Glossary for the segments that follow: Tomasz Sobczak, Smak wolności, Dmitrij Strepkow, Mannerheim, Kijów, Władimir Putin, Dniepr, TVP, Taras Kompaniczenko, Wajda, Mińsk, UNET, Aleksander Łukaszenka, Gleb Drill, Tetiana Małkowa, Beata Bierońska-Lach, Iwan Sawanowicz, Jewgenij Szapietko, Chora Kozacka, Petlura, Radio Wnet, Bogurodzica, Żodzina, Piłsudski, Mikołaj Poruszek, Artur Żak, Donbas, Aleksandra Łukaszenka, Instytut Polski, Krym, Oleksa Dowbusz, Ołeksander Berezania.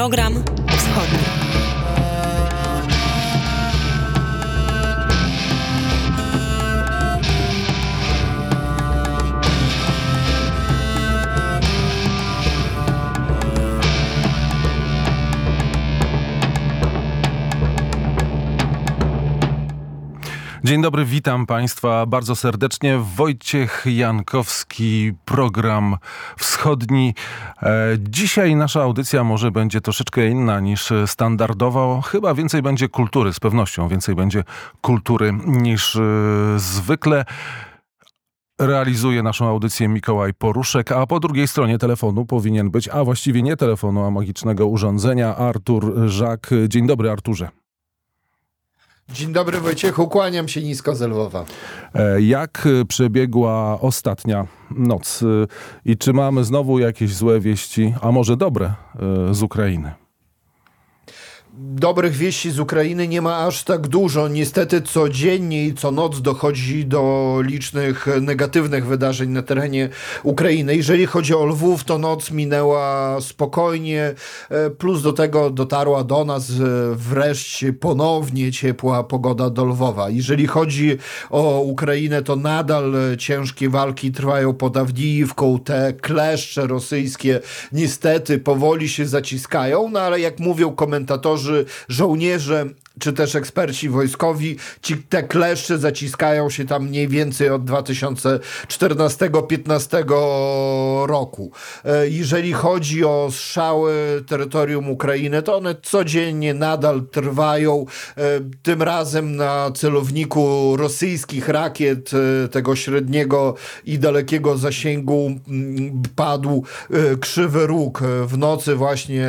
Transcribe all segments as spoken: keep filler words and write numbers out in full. Program Wschodni. Dzień dobry, witam Państwa bardzo serdecznie. Wojciech Jankowski, program Wschodni. Dzisiaj nasza audycja może będzie troszeczkę inna niż standardowo. Chyba więcej będzie kultury, z pewnością więcej będzie kultury niż zwykle. Realizuje naszą audycję Mikołaj Poruszek, a po drugiej stronie telefonu powinien być, a właściwie nie telefonu, a magicznego urządzenia, Artur Żak. Dzień dobry, Arturze. Dzień dobry, Wojciechu, kłaniam się nisko z Lwowa. Jak przebiegła ostatnia noc i czy mamy znowu jakieś złe wieści, a może dobre, z Ukrainy? Dobrych wieści z Ukrainy nie ma aż tak dużo. Niestety codziennie i co noc dochodzi do licznych negatywnych wydarzeń na terenie Ukrainy. Jeżeli chodzi o Lwów, to noc minęła spokojnie, plus do tego dotarła do nas wreszcie ponownie ciepła pogoda do Lwowa. Jeżeli chodzi o Ukrainę, to nadal ciężkie walki trwają pod Awdijivką. Te kleszcze rosyjskie niestety powoli się zaciskają, no ale jak mówią komentatorzy, żołnierze czy też eksperci wojskowi, ci, te kleszcze zaciskają się tam mniej więcej od dwa tysiące czternastego do dwa tysiące piętnastego roku. Jeżeli chodzi o strzały terytorium Ukrainy, to one codziennie nadal trwają. Tym razem na celowniku rosyjskich rakiet tego średniego i dalekiego zasięgu padł krzywy róg. W nocy właśnie,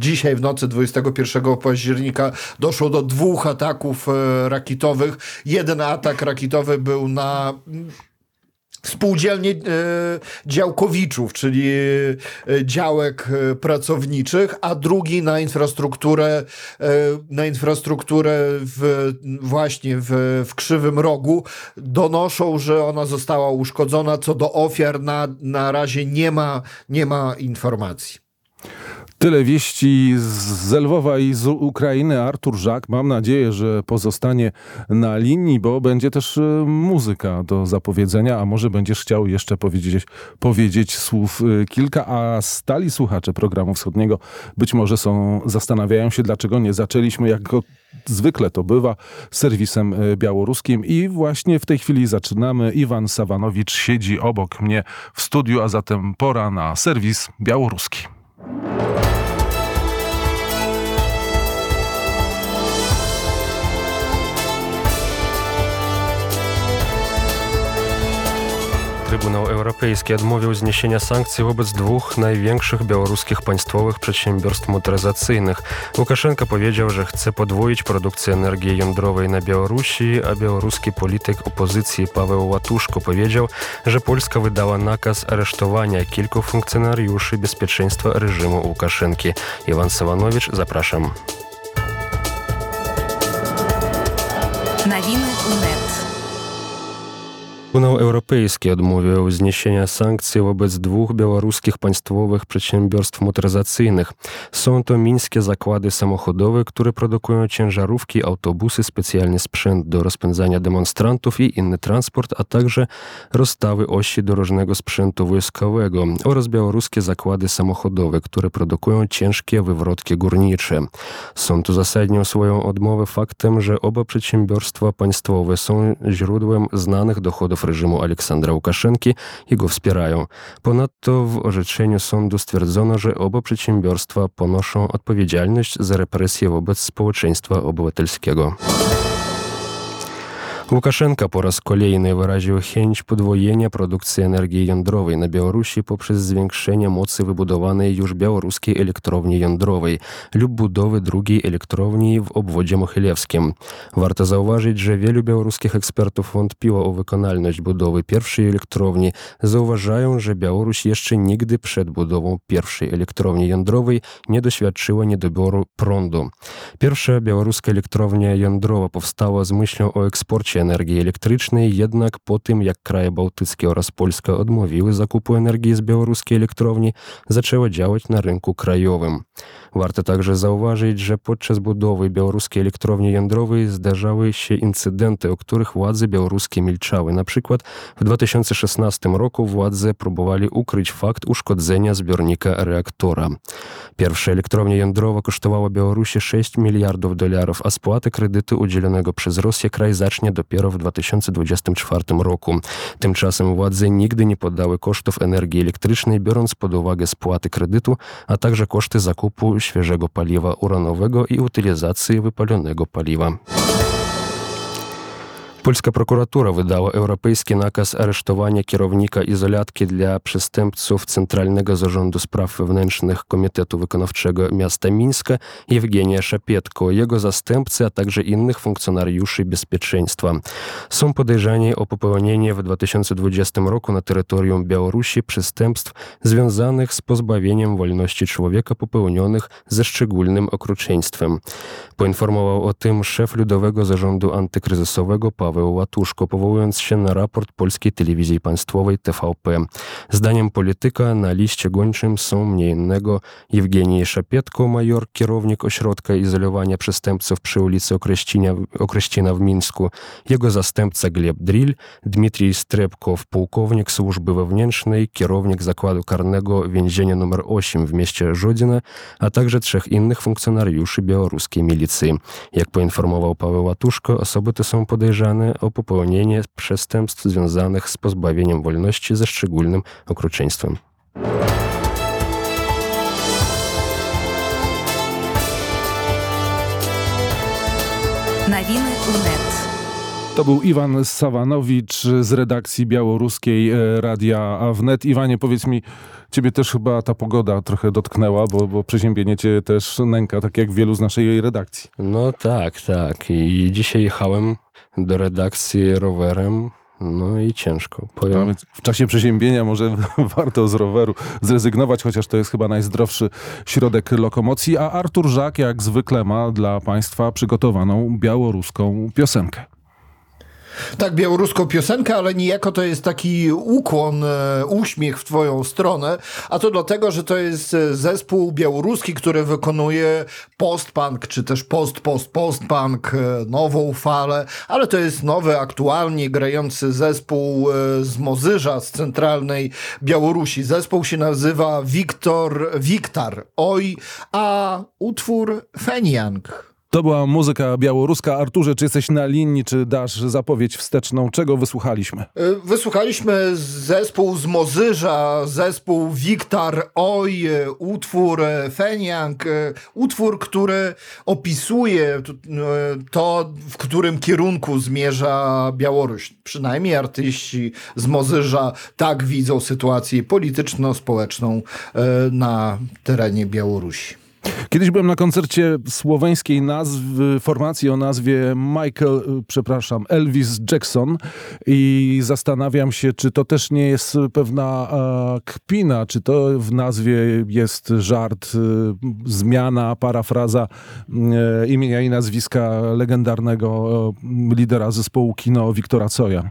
dzisiaj w nocy dwudziestego pierwszego października doszło do dwóch ataków rakietowych. Jeden atak rakietowy był na spółdzielnie działkowiczów, czyli działek pracowniczych, a drugi na infrastrukturę, na infrastrukturę w, właśnie w, w Krzywym Rogu. Donoszą, że ona została uszkodzona. Co do ofiar na, na razie nie ma, nie ma informacji. Tyle wieści z Lwowa i z Ukrainy. Artur Żak, mam nadzieję, że pozostanie na linii, bo będzie też muzyka do zapowiedzenia, a może będziesz chciał jeszcze powiedzieć, powiedzieć słów kilka, a stali słuchacze programu wschodniego być może są, zastanawiają się, dlaczego nie zaczęliśmy, jak go zwykle to bywa, serwisem białoruskim. I właśnie w tej chwili zaczynamy. Iwan Sawanowicz siedzi obok mnie w studiu, a zatem pora na serwis białoruski. Trybunał Europejski odmówił zniesienia sankcji wobec dwóch największych białoruskich państwowych przedsiębiorstw motoryzacyjnych. Łukaszenka powiedział, że chce podwoić produkcję energii jądrowej na Białorusi, a białoruski polityk opozycji Paweł Łatuszko powiedział, że Polska wydała nakaz aresztowania kilku funkcjonariuszy bezpieczeństwa reżimu Łukaszenki. Iwan Sawanowicz, zapraszam. Nowiny U N E T. Trybunał Europejski odmówił zniesienia sankcji wobec dwóch białoruskich państwowych przedsiębiorstw motoryzacyjnych. Są to mińskie zakłady samochodowe, które produkują ciężarówki, autobusy, specjalny sprzęt do rozpędzania demonstrantów i inny transport, a także rozstawy osi dorożnego sprzętu wojskowego oraz białoruskie zakłady samochodowe, które produkują ciężkie wywrotki górnicze. Sąd uzasadnił swoją odmowę faktem, że oba przedsiębiorstwa państwowe są źródłem znanych dochodów reżimu Aleksandra Łukaszenki i go wspierają. Ponadto w orzeczeniu sądu stwierdzono, że oba przedsiębiorstwa ponoszą odpowiedzialność za represje wobec społeczeństwa obywatelskiego. Łukaszenka po raz kolejny wyraził chęć podwojenia produkcji energii jądrowej na Białorusi poprzez zwiększenie mocy wybudowanej już białoruskiej elektrowni jądrowej lub budowy drugiej elektrowni w obwodzie mohyliewskim. Warto zauważyć, że wielu białoruskich ekspertów wątpiło o wykonalność budowy pierwszej elektrowni. Zauważają, że Białoruś jeszcze nigdy przed budową pierwszej elektrowni jądrowej nie doświadczyła niedoboru prądu. Pierwsza białoruska elektrownia jądrowa powstała z myślą o eksporcie produkcji energii elektrycznej, jednak po tym jak kraje bałtyckie oraz Polska odmówiły zakupu energii z białoruskiej elektrowni, zaczęła działać na rynku krajowym. Warto także zauważyć, że podczas budowy białoruskiej elektrowni jądrowej zdarzały się incydenty, o których władze białoruskie milczały. Na przykład w dwa tysiące szesnastym roku władze próbowali ukryć fakt uszkodzenia zbiornika reaktora. Pierwsza elektrownia jądrowa kosztowała Białorusi sześć miliardów dolarów, a spłatę kredytu udzielonego przez Rosję kraj zacznie dopiero w dwa tysiące dwudziestym czwartym roku. Tymczasem władze nigdy nie podały kosztów energii elektrycznej, biorąc pod uwagę spłaty kredytu, a także koszty zakupu świeżego paliwa uranowego i utylizacji wypalonego paliwa. Polska prokuratura wydała europejski nakaz aresztowania kierownika izolatki dla przestępców Centralnego Zarządu Spraw Wewnętrznych Komitetu Wykonawczego Miasta Mińska Jewgenia Szapietko, jego zastępcy, a także innych funkcjonariuszy bezpieczeństwa. Są podejrzani o popełnienie w dwa tysiące dwudziestym roku na terytorium Białorusi przestępstw związanych z pozbawieniem wolności człowieka popełnionych ze szczególnym okrucieństwem. Poinformował o tym szef Ludowego Zarządu Antykryzysowego Paweł Łatuszko, powołując się na raport Polskiej Telewizji Państwowej T V P. Zdaniem polityka na liście gończym są mnie innego Jewgenij Szapietko, major, kierownik ośrodka izolowania przestępców przy ulicy Okreścina w Mińsku, jego zastępca Gleb Drill, Dmitrij Strepkow, pułkownik służby wewnętrznej, kierownik zakładu karnego więzienia numer osiem w mieście Żodzina, a także trzech innych funkcjonariuszy białoruskiej milicji. Jak poinformował Paweł Łatuszko, osoby te są podejrzane o popełnienie przestępstw związanych z pozbawieniem wolności ze szczególnym okrucieństwem. Nowiny U N E T. To był Iwan Sawanowicz z redakcji białoruskiej Radia Wnet. Iwanie, powiedz mi, ciebie też chyba ta pogoda trochę dotknęła, bo, bo przeziębienie cię też nęka, tak jak wielu z naszej redakcji. No tak, tak. I dzisiaj jechałem do redakcji rowerem. No i ciężko. Powiem... W czasie przeziębienia może warto z roweru zrezygnować, chociaż to jest chyba najzdrowszy środek lokomocji. A Artur Żak jak zwykle ma dla państwa przygotowaną białoruską piosenkę. Tak, białoruską piosenkę, ale niejako to jest taki ukłon, uśmiech w twoją stronę, a to dlatego, że to jest zespół białoruski, który wykonuje post-punk, czy też post-post-post-punk, nową falę, ale to jest nowy, aktualnie grający zespół z Mozyża, z centralnej Białorusi. Zespół się nazywa Wiktor, Wiktar, Oj, a utwór Feniang. To była muzyka białoruska. Arturze, czy jesteś na linii, czy dasz zapowiedź wsteczną? Czego wysłuchaliśmy? Wysłuchaliśmy zespół z Mozyża, zespół Wiktar Oj, utwór Feniang, utwór, który opisuje to, w którym kierunku zmierza Białoruś. Przynajmniej artyści z Mozyża tak widzą sytuację polityczno-społeczną na terenie Białorusi. Kiedyś byłem na koncercie słoweńskiej nazwy, formacji o nazwie Michael, przepraszam, Elvis Jackson i zastanawiam się, czy to też nie jest pewna e, kpina, czy to w nazwie jest żart, e, zmiana, parafraza e, imienia i nazwiska legendarnego e, lidera zespołu Kino Wiktora Coja.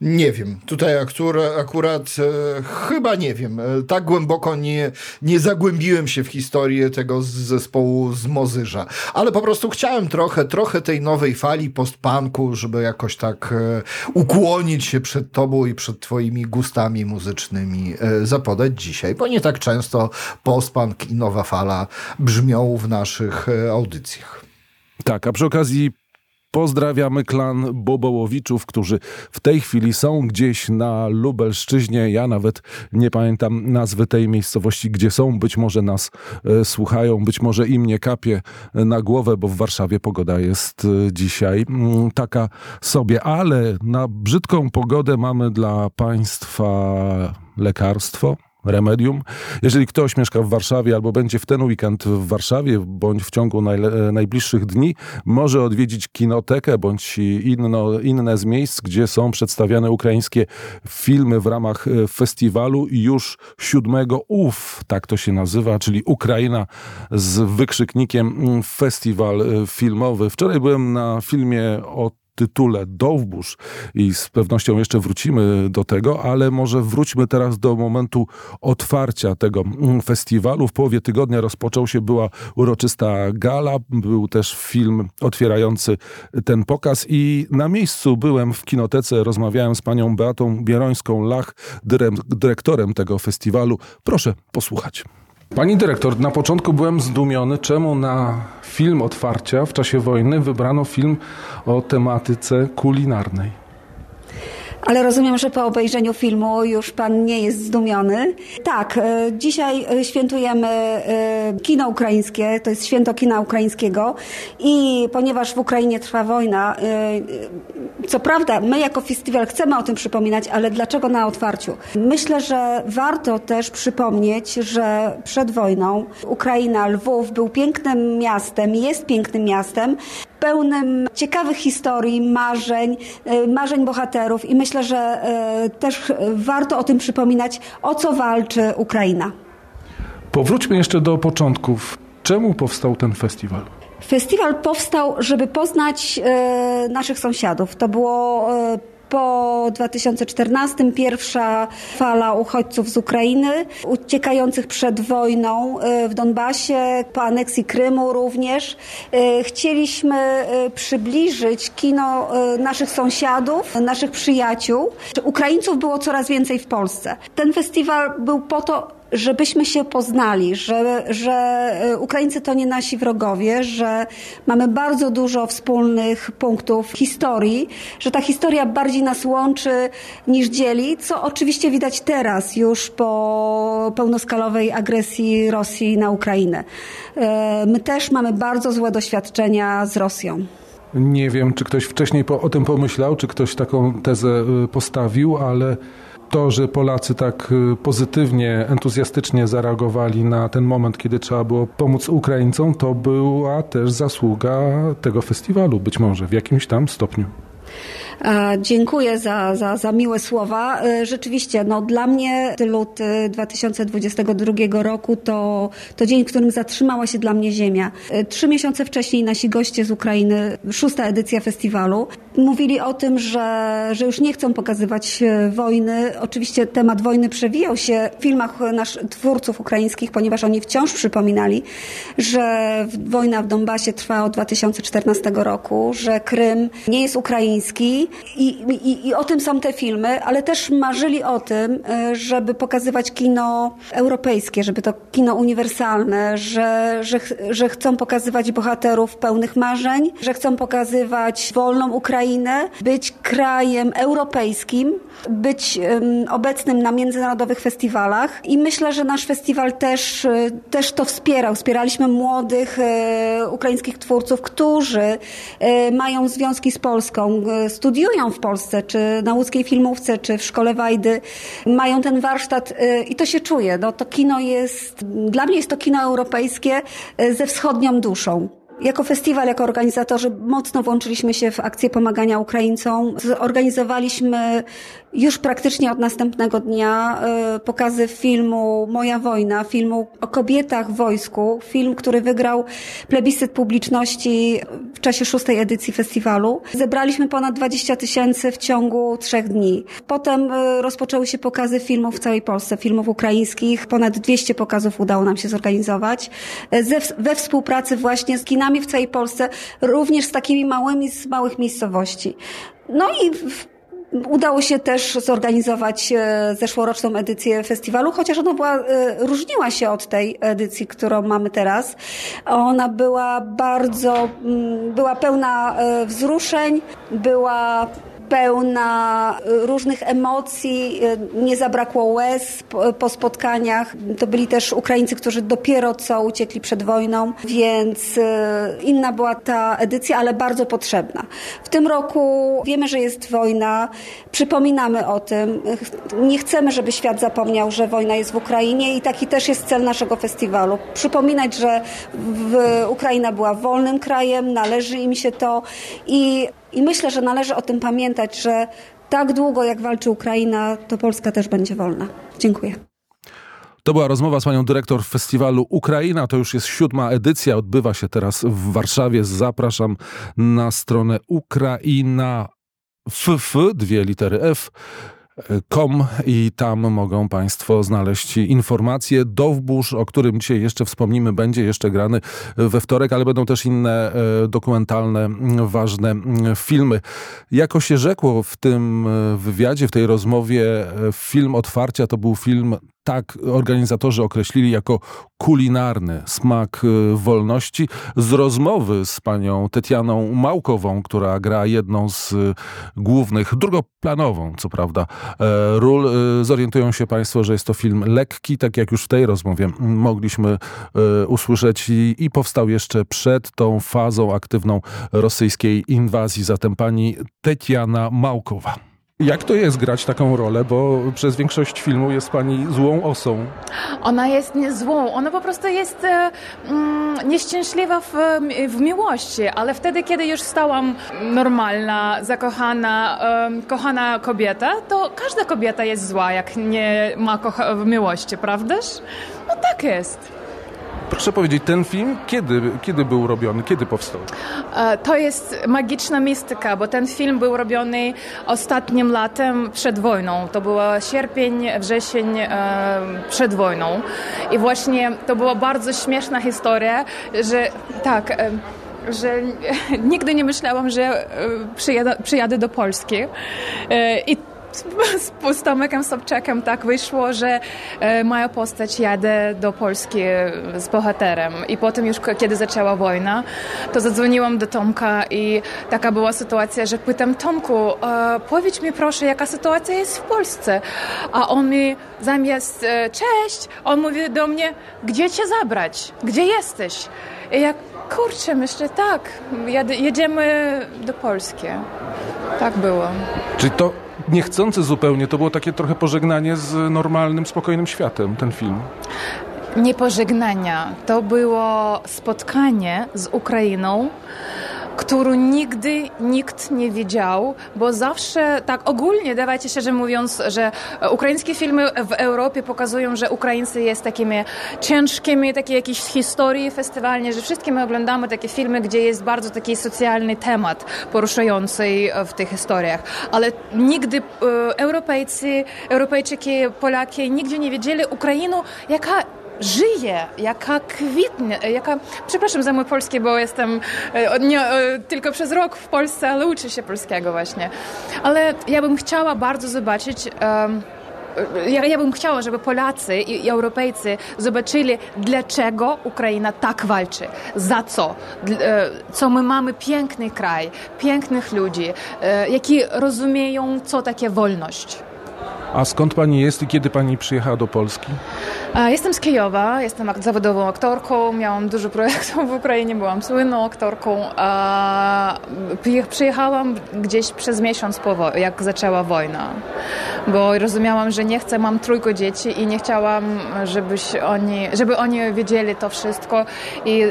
Nie wiem. Tutaj akurat, akurat e, chyba nie wiem. E, tak głęboko nie, nie zagłębiłem się w historię tego z zespołu z Mozyża. Ale po prostu chciałem trochę, trochę tej nowej fali post-punku, żeby jakoś tak e, ukłonić się przed tobą i przed twoimi gustami muzycznymi e, zapodać dzisiaj, bo nie tak często post-punk i nowa fala brzmią w naszych e, audycjach. Tak, a przy okazji pozdrawiamy klan Bobołowiczów, którzy w tej chwili są gdzieś na Lubelszczyźnie. Ja nawet nie pamiętam nazwy tej miejscowości, gdzie są. Być może nas e, słuchają, być może im nie kapie na głowę, bo w Warszawie pogoda jest e, dzisiaj m, taka sobie. Ale na brzydką pogodę mamy dla państwa lekarstwo. Remedium. Jeżeli ktoś mieszka w Warszawie albo będzie w ten weekend w Warszawie bądź w ciągu najle- najbliższych dni, może odwiedzić kinotekę bądź inno, inne z miejsc, gdzie są przedstawiane ukraińskie filmy w ramach festiwalu już siódmego U F, tak to się nazywa, czyli Ukraina z wykrzyknikiem festiwal filmowy. Wczoraj byłem na filmie o tytule Dowbusz i z pewnością jeszcze wrócimy do tego, ale może wróćmy teraz do momentu otwarcia tego festiwalu. W połowie tygodnia rozpoczął się, była uroczysta gala, był też film otwierający ten pokaz i na miejscu byłem w kinotece, rozmawiałem z panią Beatą Bierońską-Lach, dyrektorem tego festiwalu. Proszę posłuchać. Pani dyrektor, na początku byłem zdumiony, czemu na film otwarcia w czasie wojny wybrano film o tematyce kulinarnej. Ale rozumiem, że po obejrzeniu filmu już pan nie jest zdumiony. Tak, dzisiaj świętujemy kino ukraińskie, to jest święto kina ukraińskiego i ponieważ w Ukrainie trwa wojna, co prawda my jako festiwal chcemy o tym przypominać, ale dlaczego na otwarciu? Myślę, że warto też przypomnieć, że przed wojną Ukraina, Lwów był pięknym miastem, jest pięknym miastem, pełnym ciekawych historii, marzeń, marzeń bohaterów i myślę, że też warto o tym przypominać, o co walczy Ukraina. Powróćmy jeszcze do początków. Czemu powstał ten festiwal? Festiwal powstał, żeby poznać naszych sąsiadów. To było po dwa tysiące czternastym pierwsza fala uchodźców z Ukrainy, uciekających przed wojną w Donbasie, po aneksji Krymu również. Chcieliśmy przybliżyć kino naszych sąsiadów, naszych przyjaciół. Ukraińców było coraz więcej w Polsce. Ten festiwal był po to, żebyśmy się poznali, że, że Ukraińcy to nie nasi wrogowie, że mamy bardzo dużo wspólnych punktów historii, że ta historia bardziej nas łączy niż dzieli, co oczywiście widać teraz już po pełnoskalowej agresji Rosji na Ukrainę. My też mamy bardzo złe doświadczenia z Rosją. Nie wiem, czy ktoś wcześniej o tym pomyślał, czy ktoś taką tezę postawił, ale to, że Polacy tak pozytywnie, entuzjastycznie zareagowali na ten moment, kiedy trzeba było pomóc Ukraińcom, to była też zasługa tego festiwalu, być może w jakimś tam stopniu. Dziękuję za, za, za miłe słowa. Rzeczywiście, no, dla mnie luty dwa tysiące dwudziestego drugiego roku to, to dzień, w którym zatrzymała się dla mnie ziemia. Trzy miesiące wcześniej nasi goście z Ukrainy, szósta edycja festiwalu, mówili o tym, że, że już nie chcą pokazywać wojny. Oczywiście temat wojny przewijał się w filmach naszych twórców ukraińskich, ponieważ oni wciąż przypominali, że wojna w Donbasie trwa od dwa tysiące czternastego roku, że Krym nie jest ukraiński i, i, i o tym są te filmy, ale też marzyli o tym, żeby pokazywać kino europejskie, żeby to kino uniwersalne, że, że, że chcą pokazywać bohaterów pełnych marzeń, że chcą pokazywać wolną Ukrainę, być krajem europejskim, być um, obecnym na międzynarodowych festiwalach i myślę, że nasz festiwal też, też to wspierał. Wspieraliśmy młodych e, ukraińskich twórców, którzy e, mają związki z Polską, studiują w Polsce, czy na łódzkiej filmówce, czy w szkole Wajdy. Mają ten warsztat i to się czuje. No, to kino jest, dla mnie jest to kino europejskie ze wschodnią duszą. Jako festiwal, jako organizatorzy mocno włączyliśmy się w akcję pomagania Ukraińcom. Zorganizowaliśmy już praktycznie od następnego dnia pokazy filmu Moja wojna, filmu o kobietach w wojsku, film, który wygrał plebiscyt publiczności w czasie szóstej edycji festiwalu. Zebraliśmy ponad dwadzieścia tysięcy w ciągu trzech dni. Potem rozpoczęły się pokazy filmów w całej Polsce, filmów ukraińskich. Ponad dwieście pokazów udało nam się zorganizować. Ze, we współpracy właśnie z kinami w całej Polsce, również z takimi małymi, z małych miejscowości. No i w, udało się też zorganizować zeszłoroczną edycję festiwalu, chociaż ona była, różniła się od tej edycji, którą mamy teraz. Ona była bardzo, była pełna wzruszeń, była pełna różnych emocji, nie zabrakło łez po spotkaniach. To byli też Ukraińcy, którzy dopiero co uciekli przed wojną, więc inna była ta edycja, ale bardzo potrzebna. W tym roku wiemy, że jest wojna, przypominamy o tym. Nie chcemy, żeby świat zapomniał, że wojna jest w Ukrainie i taki też jest cel naszego festiwalu. Przypominać, że Ukraina była wolnym krajem, należy im się to i I myślę, że należy o tym pamiętać, że tak długo jak walczy Ukraina, to Polska też będzie wolna. Dziękuję. To była rozmowa z panią dyrektor festiwalu Ukraina. To już jest siódma edycja. Odbywa się teraz w Warszawie. Zapraszam na stronę Ukraina ff, dwie litery f, kom i tam mogą państwo znaleźć informacje. Dowbusz, o którym dzisiaj jeszcze wspomnimy, będzie jeszcze grany we wtorek, ale będą też inne dokumentalne, ważne filmy. Jako się rzekło w tym wywiadzie, w tej rozmowie, film otwarcia to był film, tak organizatorzy określili, jako kulinarny smak wolności. Z rozmowy z panią Tetianą Małkową, która gra jedną z głównych, drugoplanową, co prawda, ról, zorientują się państwo, że jest to film lekki, tak jak już w tej rozmowie mogliśmy usłyszeć, i, i powstał jeszcze przed tą fazą aktywną rosyjskiej inwazji. Zatem pani Tetiana Małkowa. Jak to jest grać taką rolę, bo przez większość filmu jest pani złą osą? Ona jest nie złą, ona po prostu jest mm, nieszczęśliwa w, w miłości, ale wtedy, kiedy już stałam normalna, zakochana, um, kochana kobieta, to każda kobieta jest zła, jak nie ma kocha- w miłości, prawdaż? No tak jest. Proszę powiedzieć, ten film kiedy, kiedy był robiony, kiedy powstał? To jest magiczna mistyka, bo ten film był robiony ostatnim latem przed wojną. To był sierpień, wrzesień przed wojną. I właśnie to była bardzo śmieszna historia, że tak, że nigdy nie myślałam, że przyjadę, przyjadę do Polski. I z, z Tomakiem Sobczakiem tak wyszło, że e, moja postać jadę do Polski z bohaterem. I potem już, kiedy zaczęła wojna, to zadzwoniłam do Tomka i taka była sytuacja, że pytam Tomku, e, powiedz mi proszę, jaka sytuacja jest w Polsce? A on mi zamiast e, cześć, on mówi do mnie, gdzie cię zabrać? Gdzie jesteś? I jak kurczę, myślę, tak, jad, jedziemy do Polski. Tak było. Czy to niechcący zupełnie, to było takie trochę pożegnanie z normalnym, spokojnym światem, ten film? Nie pożegnania, to było spotkanie z Ukrainą, którą nigdy nikt nie widział, bo zawsze tak ogólnie, dawajcie szczerze mówiąc, że ukraińskie filmy w Europie pokazują, że Ukraińcy jest takimi ciężkimi, takie jakieś historii festiwalnie, że wszystkie my oglądamy takie filmy, gdzie jest bardzo taki socjalny temat poruszający w tych historiach, ale nigdy Europejcy, Europejczyki, Polaki nigdzie nie wiedzieli Ukrainu, jaka żyje, jaka kwitnie, jaka... Przepraszam za mój polski, bo jestem nie, tylko przez rok w Polsce, ale uczę się polskiego właśnie. Ale ja bym chciała bardzo zobaczyć... Um... Ja, ja bym chciała, żeby Polacy i, i Europejcy zobaczyli, dlaczego Ukraina tak walczy, za co, Dl, e, co my mamy piękny kraj, pięknych ludzi, e, jaki rozumieją, co takie wolność. A skąd pani jest i kiedy pani przyjechała do Polski? Jestem z Kijowa, jestem ak- zawodową aktorką, miałam dużo projektów w Ukrainie, byłam słynną aktorką. A przyjechałam gdzieś przez miesiąc, po wo- jak zaczęła wojna, bo rozumiałam, że nie chcę, mam trójkę dzieci i nie chciałam, żebyś oni, żeby oni wiedzieli to wszystko. I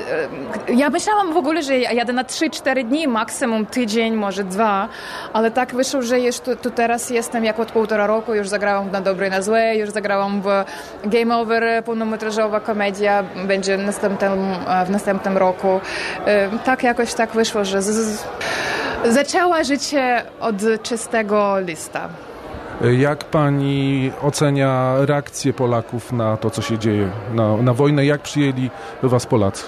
ja myślałam w ogóle, że jadę na trzy cztery dni, maksimum tydzień, może dwa, ale tak wyszło, że już tu, tu teraz jestem jak od półtora roku, już zagrałam na dobre i na złe, już zagrałam w Game Over, pełnometrażowa komedia będzie następnym, w następnym roku. Tak jakoś tak wyszło, że z, z, zaczęła życie od czystego lista. Jak pani ocenia reakcję Polaków na to, co się dzieje, na, na wojnę? Jak przyjęli was Polacy?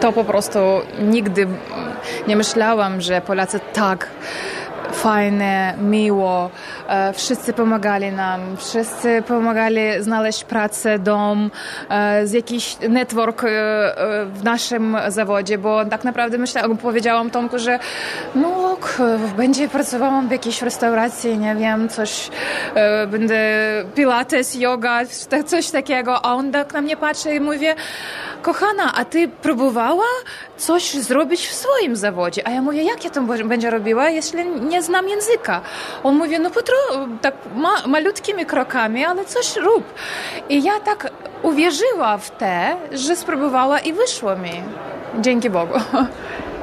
To po prostu nigdy nie myślałam, że Polacy tak fajne, miło, wszyscy pomagali nam, wszyscy pomagali znaleźć pracę, dom, z jakiś network w naszym zawodzie, bo tak naprawdę myślałam, powiedziałam Tomku, że no będzie pracowałam w jakiejś restauracji, nie wiem, coś, będę pilates, yoga, coś takiego, a on tak na mnie patrzy i mówi, kochana, a ty próbowała coś zrobić w swoim zawodzie? A ja mówię, jak ja to będę robiła, jeśli nie znam języka? On mówi, no potru- tak ma- malutkimi krokami, ale coś rób. I ja tak uwierzyła w te, że spróbowała i wyszło mi. Dzięki Bogu.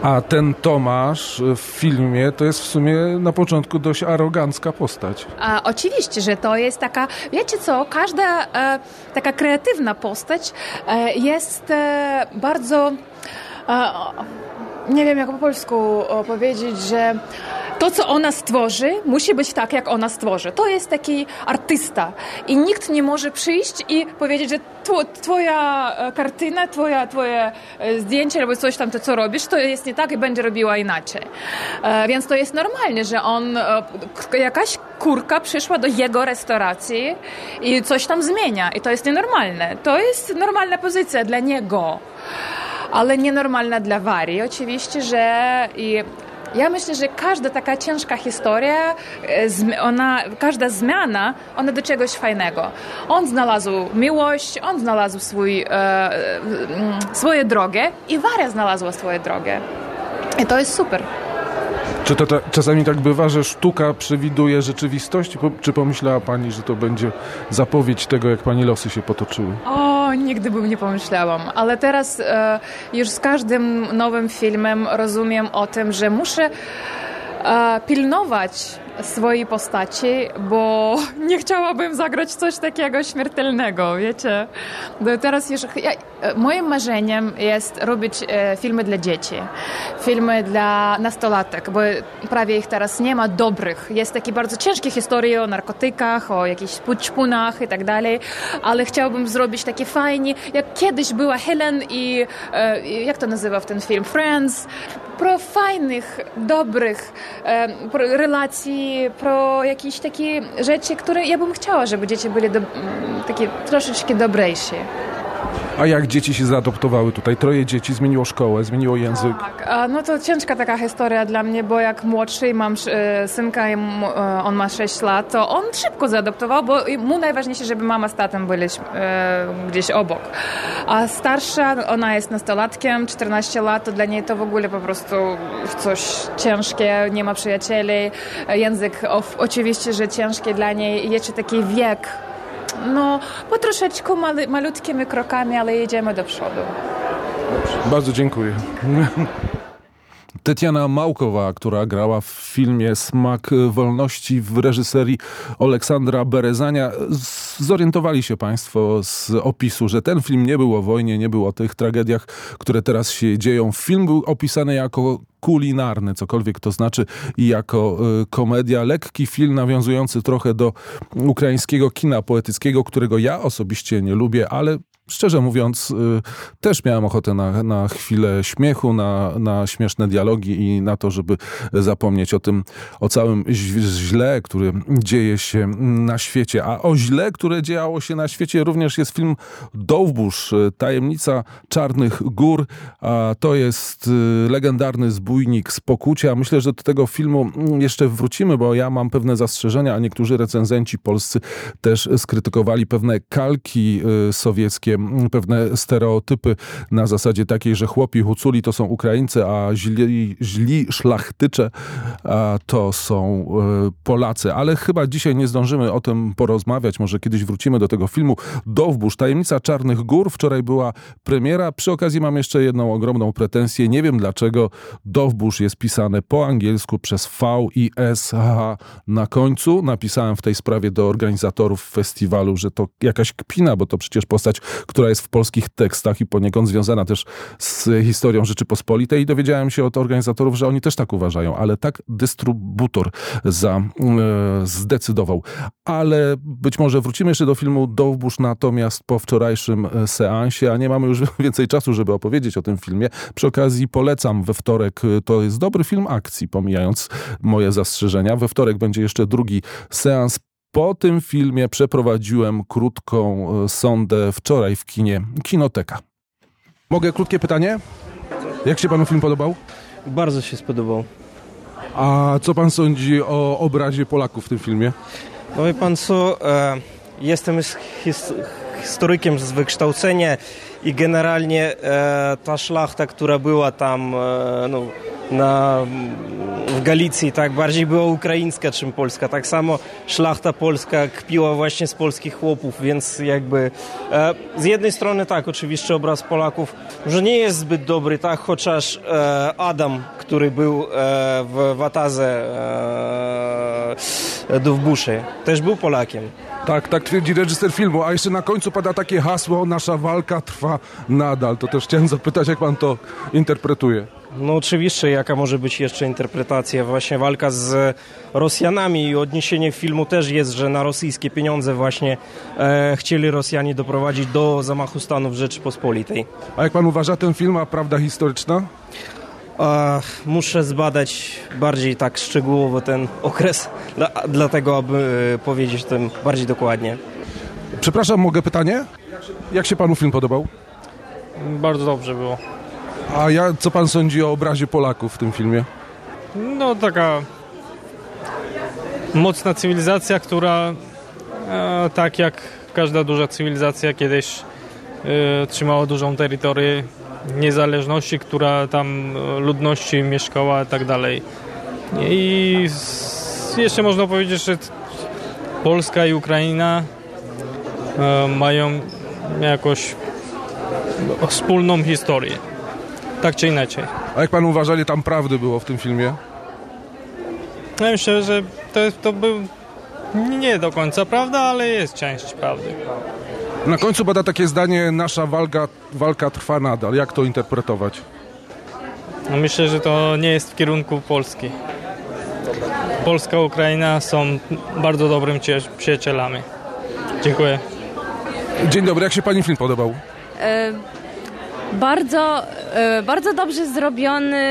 A ten Tomasz w filmie to jest w sumie na początku dość arogancka postać. A, oczywiście, że to jest taka, wiecie co, każda e, taka kreatywna postać e, jest e, bardzo, e, nie wiem jak po polsku powiedzieć, że to, co ona stworzy, musi być tak, jak ona stworzy. To jest taki artysta i nikt nie może przyjść i powiedzieć, że twoja kartyna, twoja, twoje zdjęcie albo coś tam, to co robisz, to jest nie tak i będzie robiła inaczej. Więc to jest normalne, że on, jakaś kurka przyszła do jego restauracji i coś tam zmienia i to jest nienormalne. To jest normalna pozycja dla niego, ale nienormalna dla Warii oczywiście, że... I ja myślę, że każda taka ciężka historia, ona, każda zmiana, ona do czegoś fajnego. On znalazł miłość, on znalazł swój, e, swoje drogę i Waria znalazła swoją drogę. I to jest super. Czy to, to czasami tak bywa, że sztuka przewiduje rzeczywistość? Czy pomyślała Pani, że to będzie zapowiedź tego, jak Pani losy się potoczyły? O, nigdy bym nie pomyślałam, ale teraz e, już z każdym nowym filmem rozumiem o tym, że muszę e, pilnować swojej postaci, bo nie chciałabym zagrać coś takiego śmiertelnego, wiecie. No teraz już... Ja, moim marzeniem jest robić e, filmy dla dzieci, filmy dla nastolatek, bo prawie ich teraz nie ma dobrych. Jest takie bardzo ciężkie historie o narkotykach, o jakichś szpunach i tak dalej, ale chciałabym zrobić takie fajnie, jak kiedyś była Helen i... E, jak to nazywa w ten film? Friends. Pro fajnych, dobrych e, pro relacji, pro jakieś takie rzeczy, które ja bym chciała, żeby dzieci byli do, takie troszeczkę dobrejsi. A jak dzieci się zaadoptowały tutaj? Troje dzieci, zmieniło szkołę, zmieniło język. Tak, no to ciężka taka historia dla mnie, bo jak młodszy mam synka, on ma sześć lat, to on szybko zaadoptował, bo mu najważniejsze, żeby mama z tatem byli gdzieś obok. A starsza, ona jest nastolatkiem, czternaście lat, to dla niej to w ogóle po prostu coś ciężkie, nie ma przyjacieli, język oczywiście, że ciężki dla niej, jeszcze taki wiek. No, po troszeczkę malu, malutkimi krokami, ale jedziemy do przodu. Bardzo dziękuję. Tetiana Małkowa, która grała w filmie Smak wolności w reżyserii Ołeksandra Berezania. Zorientowali się Państwo z opisu, że ten film nie był o wojnie, nie był o tych tragediach, które teraz się dzieją. Film był opisany jako kulinarny, cokolwiek to znaczy, i jako y, komedia. Lekki film nawiązujący trochę do ukraińskiego kina poetyckiego, którego ja osobiście nie lubię, ale szczerze mówiąc, y, też miałem ochotę na, na chwilę śmiechu, na, na śmieszne dialogi i na to, żeby zapomnieć o tym, o całym źle, który dzieje się na świecie. A o źle, które działo się na świecie, również jest film Dowbusz, Tajemnica Czarnych Gór. A to jest y, legendarny zbójnik z Pokucia. Myślę, że do tego filmu jeszcze wrócimy, bo ja mam pewne zastrzeżenia, a niektórzy recenzenci polscy też skrytykowali pewne kalki y, sowieckie, pewne stereotypy na zasadzie takiej, że chłopi huculi to są Ukraińcy, a źli, źli szlachtycze a to są y, Polacy. Ale chyba dzisiaj nie zdążymy o tym porozmawiać. Może kiedyś wrócimy do tego filmu. Dowbusz, Tajemnica Czarnych Gór. Wczoraj była premiera. Przy okazji mam jeszcze jedną ogromną pretensję. Nie wiem dlaczego Dowbusz jest pisane po angielsku przez V i S H na końcu. Napisałem w tej sprawie do organizatorów festiwalu, że to jakaś kpina, bo to przecież postać, która jest w polskich tekstach i poniekąd związana też z historią Rzeczypospolitej. I dowiedziałem się od organizatorów, że oni też tak uważają, ale tak dystrybutor za, e, zdecydował. Ale być może wrócimy jeszcze do filmu Dowbusz, natomiast po wczorajszym seansie, a nie mamy już więcej czasu, żeby opowiedzieć o tym filmie. Przy okazji polecam we wtorek. To jest dobry film akcji, pomijając moje zastrzeżenia. We wtorek będzie jeszcze drugi seans. Po tym filmie przeprowadziłem krótką sondę wczoraj w kinie Kinoteka. Mogę krótkie pytanie? Jak się Panu film podobał? Bardzo się spodobał. A co Pan sądzi o obrazie Polaków w tym filmie? No wie Pan co, e, jestem his- historykiem z wykształcenia i generalnie e, ta szlachta, która była tam, e, no, na, w Galicji, tak, bardziej była ukraińska, czym polska. Tak samo szlachta polska kpiła właśnie z polskich chłopów, więc jakby e, z jednej strony tak, oczywiście obraz Polaków może nie jest zbyt dobry, tak, chociaż e, Adam, który był e, w Wataze e, Dowbuszy, też był Polakiem. Tak, tak twierdzi reżyser filmu, a jeszcze na końcu pada takie hasło: nasza walka trwa nadal. To też chciałem zapytać, jak pan to interpretuje? No oczywiście, jaka może być jeszcze interpretacja? Właśnie walka z Rosjanami i odniesienie filmu też jest, że na rosyjskie pieniądze właśnie e, chcieli Rosjanie doprowadzić do zamachu stanu w Rzeczypospolitej. A jak pan uważa, ten film ma prawda historyczna? Ach, muszę zbadać bardziej tak szczegółowo ten okres, dla, dlatego aby powiedzieć o tym bardziej dokładnie. Przepraszam, mogę pytanie? Jak się panu film podobał? Bardzo dobrze było. A ja, co pan sądzi o obrazie Polaków w tym filmie? No taka mocna cywilizacja, która e, tak jak każda duża cywilizacja kiedyś e, trzymała dużą terytorię niezależności, która tam ludności mieszkała i tak dalej. I s, jeszcze można powiedzieć, że Polska i Ukraina e, mają jakoś wspólną historię. Tak czy inaczej. A jak pan uważa, ile tam prawdy było w tym filmie? Ja myślę, że to, to był nie do końca prawda, ale jest część prawdy. Na końcu pada takie zdanie: nasza walka, walka trwa nadal. Jak to interpretować? No myślę, że to nie jest w kierunku Polski. Polska i Ukraina są bardzo dobrymi przyjacielami. Dziękuję. Dzień dobry, jak się pani film podobał? Y- Bardzo, bardzo dobrze zrobiony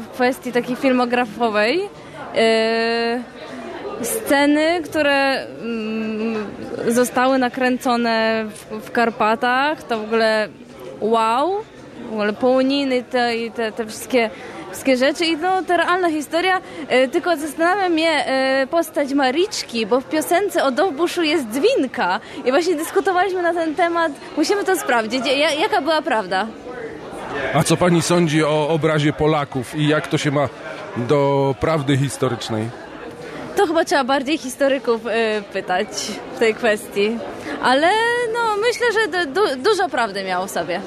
w kwestii takiej filmografowej. Sceny, które zostały nakręcone w Karpatach, to w ogóle wow, w ogóle połoniny te, i te, te wszystkie, wszystkie rzeczy. I no, to realna historia, tylko zastanawia mnie postać Mariczki, bo w piosence o Dowbuszu jest Dwinka i właśnie dyskutowaliśmy na ten temat. Musimy to sprawdzić, jaka była prawda. A co pani sądzi o obrazie Polaków i jak to się ma do prawdy historycznej? To chyba trzeba bardziej historyków pytać w tej kwestii, ale no, myślę, że du- dużo prawdy miał w sobie.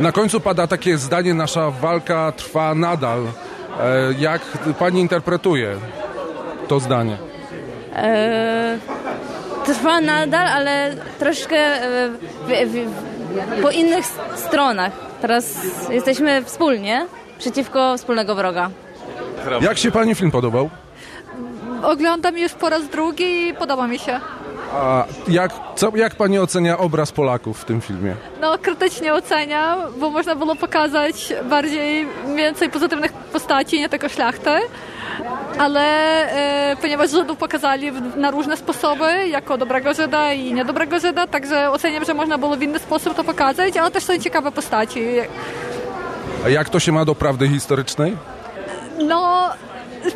Na końcu pada takie zdanie: nasza walka trwa nadal. Jak pani interpretuje to zdanie? Eee, trwa nadal, ale troszkę w, w, w, po innych stronach. Teraz jesteśmy wspólnie przeciwko wspólnego wroga. Jak się pani film podobał? Oglądam już po raz drugi i podoba mi się. A jak, co, jak pani ocenia obraz Polaków w tym filmie? No, krytycznie oceniam, bo można było pokazać bardziej, więcej pozytywnych postaci, nie tylko szlachty, ale e, ponieważ Żydów pokazali w, na różne sposoby, jako dobrego Żyda i niedobrego Żyda, także oceniam, że można było w inny sposób to pokazać, ale też są ciekawe postaci. A jak to się ma do prawdy historycznej? No...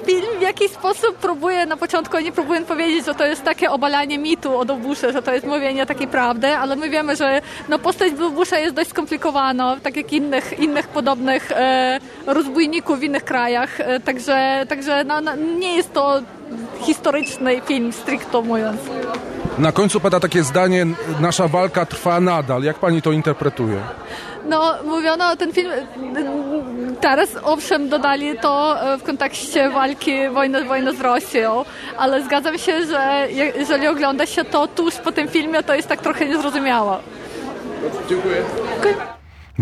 Film w jakiś sposób próbuje, na początku oni próbują powiedzieć, że to jest takie obalanie mitu o Dowbusze, że to jest mówienie takiej prawdy, ale my wiemy, że no, postać Dowbusza jest dość skomplikowana, tak jak innych, innych podobnych e, rozbójników w innych krajach, e, także, także no, no, nie jest to historyczny film, stricto mówiąc. Na końcu pada takie zdanie: nasza walka trwa nadal. Jak pani to interpretuje? No, mówiono, ten film, teraz owszem, dodali to w kontekście walki, wojny, wojny z Rosją, ale zgadzam się, że jeżeli ogląda się to tuż po tym filmie, to jest tak trochę niezrozumiałe. Dziękuję. Okay.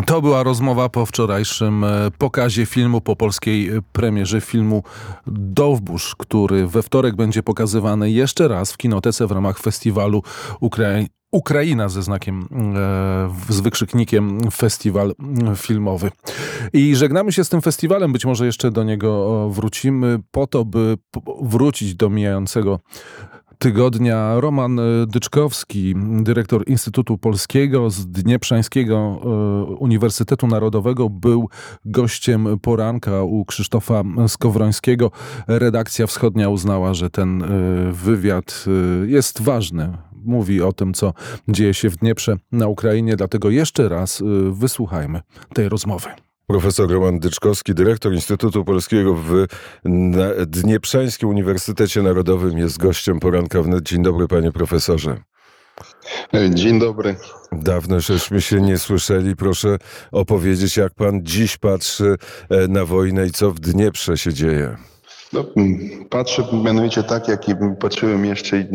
To była rozmowa po wczorajszym pokazie filmu, po polskiej premierze filmu Dowbusz, który we wtorek będzie pokazywany jeszcze raz w Kinotece w ramach festiwalu Ukrai- Ukraina ze znakiem, e, z wykrzyknikiem festiwal filmowy. I żegnamy się z tym festiwalem, być może jeszcze do niego wrócimy, po to, by wrócić do mijającego tygodnia. Roman Dyczkowski, dyrektor Instytutu Polskiego z Dnieprzańskiego Uniwersytetu Narodowego, był gościem poranka u Krzysztofa Skowrońskiego. Redakcja Wschodnia uznała, że ten wywiad jest ważny. Mówi o tym, co dzieje się w Dnieprze na Ukrainie, dlatego jeszcze raz wysłuchajmy tej rozmowy. Profesor Roman Dyczkowski, dyrektor Instytutu Polskiego w Dnieprzańskim Uniwersytecie Narodowym, jest gościem Poranka Wnet. Dzień dobry, panie profesorze. Dzień dobry. Dawno żeśmy się nie słyszeli. Proszę opowiedzieć, jak pan dziś patrzy na wojnę i co w Dnieprze się dzieje. No, patrzę mianowicie tak, jak patrzyłem jeszcze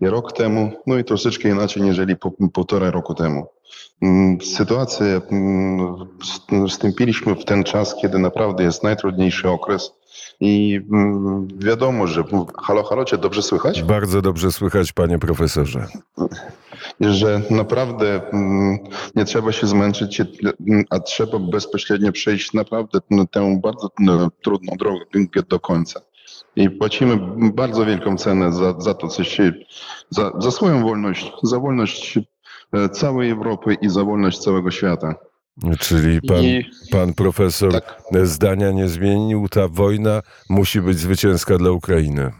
rok temu, no i troszeczkę inaczej, niżeli po, półtora roku temu. Sytuację wstąpiliśmy w ten czas, kiedy naprawdę jest najtrudniejszy okres i wiadomo, że... Halo, halo, cię dobrze słychać? Bardzo dobrze słychać, panie profesorze. Że naprawdę nie trzeba się zmęczyć, a trzeba bezpośrednio przejść naprawdę tę bardzo trudną drogę do końca. I płacimy bardzo wielką cenę za, za to, co się... Za, za swoją wolność, za wolność całej Europy i za wolność całego świata. Czyli pan, I... pan profesor tak. zdania nie zmienił. Ta wojna musi być zwycięska dla Ukrainy.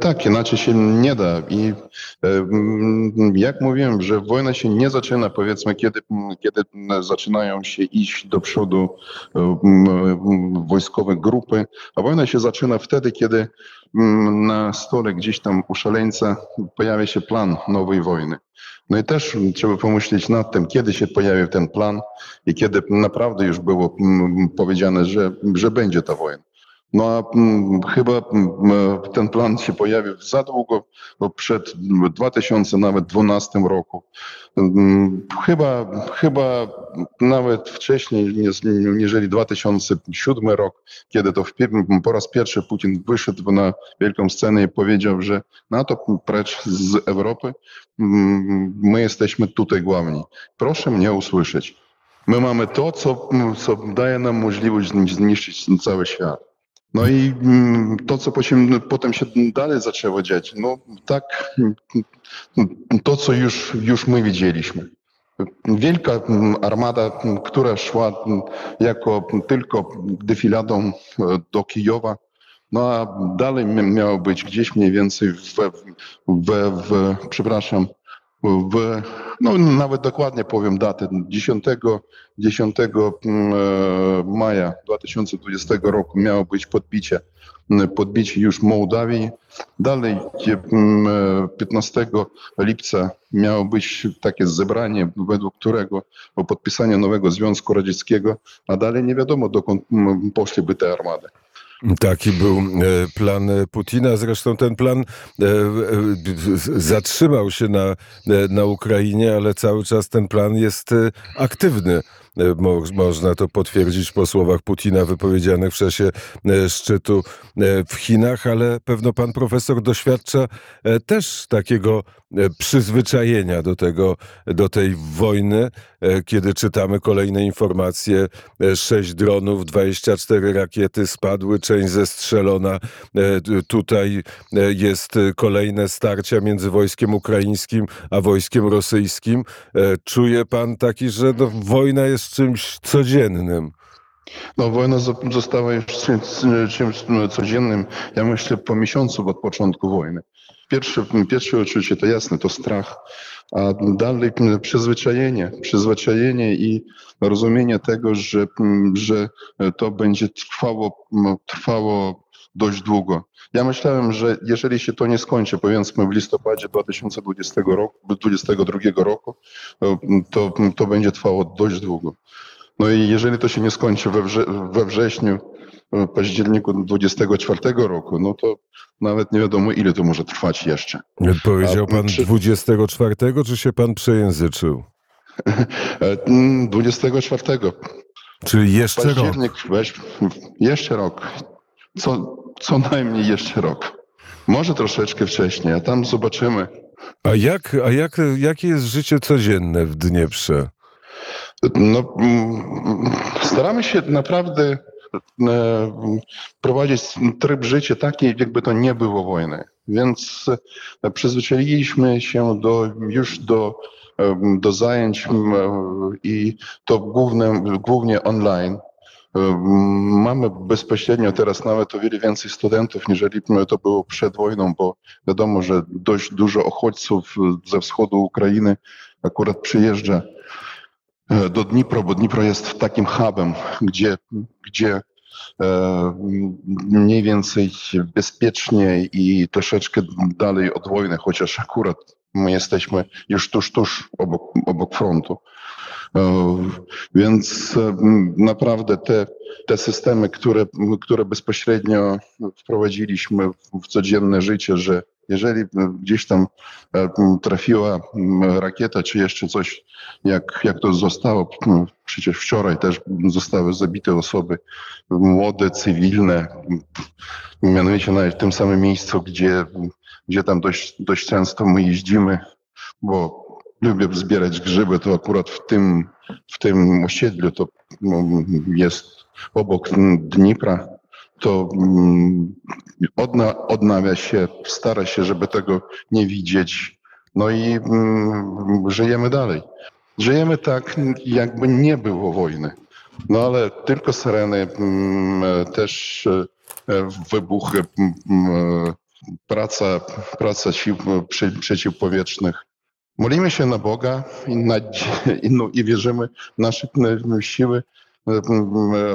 Tak, inaczej się nie da. I jak mówiłem, że wojna się nie zaczyna, powiedzmy, kiedy, kiedy zaczynają się iść do przodu wojskowe grupy, a wojna się zaczyna wtedy, kiedy na stole gdzieś tam u szaleńca pojawia się plan nowej wojny. No i też trzeba pomyśleć nad tym, kiedy się pojawił ten plan i kiedy naprawdę już było powiedziane, że, że będzie ta wojna. No a m, chyba m, ten plan się pojawił za długo, bo przed dwa tysiące dwunastym roku. M, chyba, chyba nawet wcześniej, niżeli dwa tysiące siódmy rok, kiedy to w, po raz pierwszy Putin wyszedł na wielką scenę i powiedział, że NATO precz z Europy, m, my jesteśmy tutaj główni. Proszę mnie usłyszeć. My mamy to, co, co daje nam możliwość zniszczyć cały świat. No i to, co potem się dalej zaczęło dziać, no tak, to, co już, już my widzieliśmy. Wielka armada, która szła jako tylko defiladą do Kijowa, no a dalej miało być gdzieś mniej więcej w, w, w przepraszam, w, no nawet dokładnie powiem datę, dziesiątego maja dwa tysiące dwudziestego roku miało być podbicie, podbicie już Mołdawii. Dalej piętnastego lipca miało być takie zebranie, według którego o podpisanie nowego Związku Radzieckiego, a dalej nie wiadomo, dokąd poszliby te armady. Taki był plan Putina. Zresztą ten plan zatrzymał się na, na Ukrainie, ale cały czas ten plan jest aktywny. Można to potwierdzić po słowach Putina wypowiedzianych w czasie szczytu w Chinach, ale pewno pan profesor doświadcza też takiego przyzwyczajenia do tego, do tej wojny, kiedy czytamy kolejne informacje. Sześć dronów, dwadzieścia cztery rakiety spadły, część zestrzelona. Tutaj jest kolejne starcia między wojskiem ukraińskim a wojskiem rosyjskim. Czuje pan taki, że no, wojna jest czymś codziennym? No, wojna została już czymś codziennym, ja myślę, po miesiącu od początku wojny. Pierwsze, pierwsze uczucie to jasne, to strach, a dalej przyzwyczajenie, przyzwyczajenie i rozumienie tego, że, że to będzie trwało, trwało dość długo. Ja myślałem, że jeżeli się to nie skończy, powiedzmy w listopadzie dwa tysiące dwudziestego roku, dwudziestego drugiego roku, to, to będzie trwało dość długo. No i jeżeli to się nie skończy we, wrze- we wrześniu, w październiku dwudziestego czwartego roku, no to nawet nie wiadomo, ile to może trwać jeszcze. Powiedział pan czy... dwudziestego czwartego, czy się pan przejęzyczył? dwudziestego czwartego. Czyli jeszcze Październik, rok. Weź, jeszcze rok. Co, co najmniej jeszcze rok. Może troszeczkę wcześniej, a tam zobaczymy. A, jak, a jak, jakie jest życie codzienne w Dnieprze? No, staramy się naprawdę prowadzić tryb życia taki, jakby to nie było wojny. Więc przyzwyczailiśmy się do, już do, do zajęć i to główne, głównie online. Mamy bezpośrednio teraz nawet o wiele więcej studentów, niż to było przed wojną, bo wiadomo, że dość dużo uchodźców ze wschodu Ukrainy akurat przyjeżdża. do Dnipro, bo Dnipro jest takim hubem, gdzie, gdzie mniej więcej bezpiecznie i troszeczkę dalej od wojny, chociaż akurat my jesteśmy już tuż, tuż obok, obok frontu. Więc naprawdę te, te systemy, które, które bezpośrednio wprowadziliśmy w codzienne życie, że jeżeli gdzieś tam trafiła rakieta czy jeszcze coś, jak, jak to zostało, przecież wczoraj też zostały zabite osoby młode, cywilne, mianowicie nawet w tym samym miejscu, gdzie, gdzie tam dość, dość często my jeździmy, bo lubię zbierać grzyby, to akurat w tym, w tym osiedlu, to jest obok Dnipra, to odna, odnawia się, stara się, żeby tego nie widzieć. No i żyjemy dalej. Żyjemy tak, jakby nie było wojny. No ale tylko syreny, też wybuchy, praca, praca sił przeciwpowietrznych. Molimy się na Boga i, na, i, no, i wierzymy w nasze siły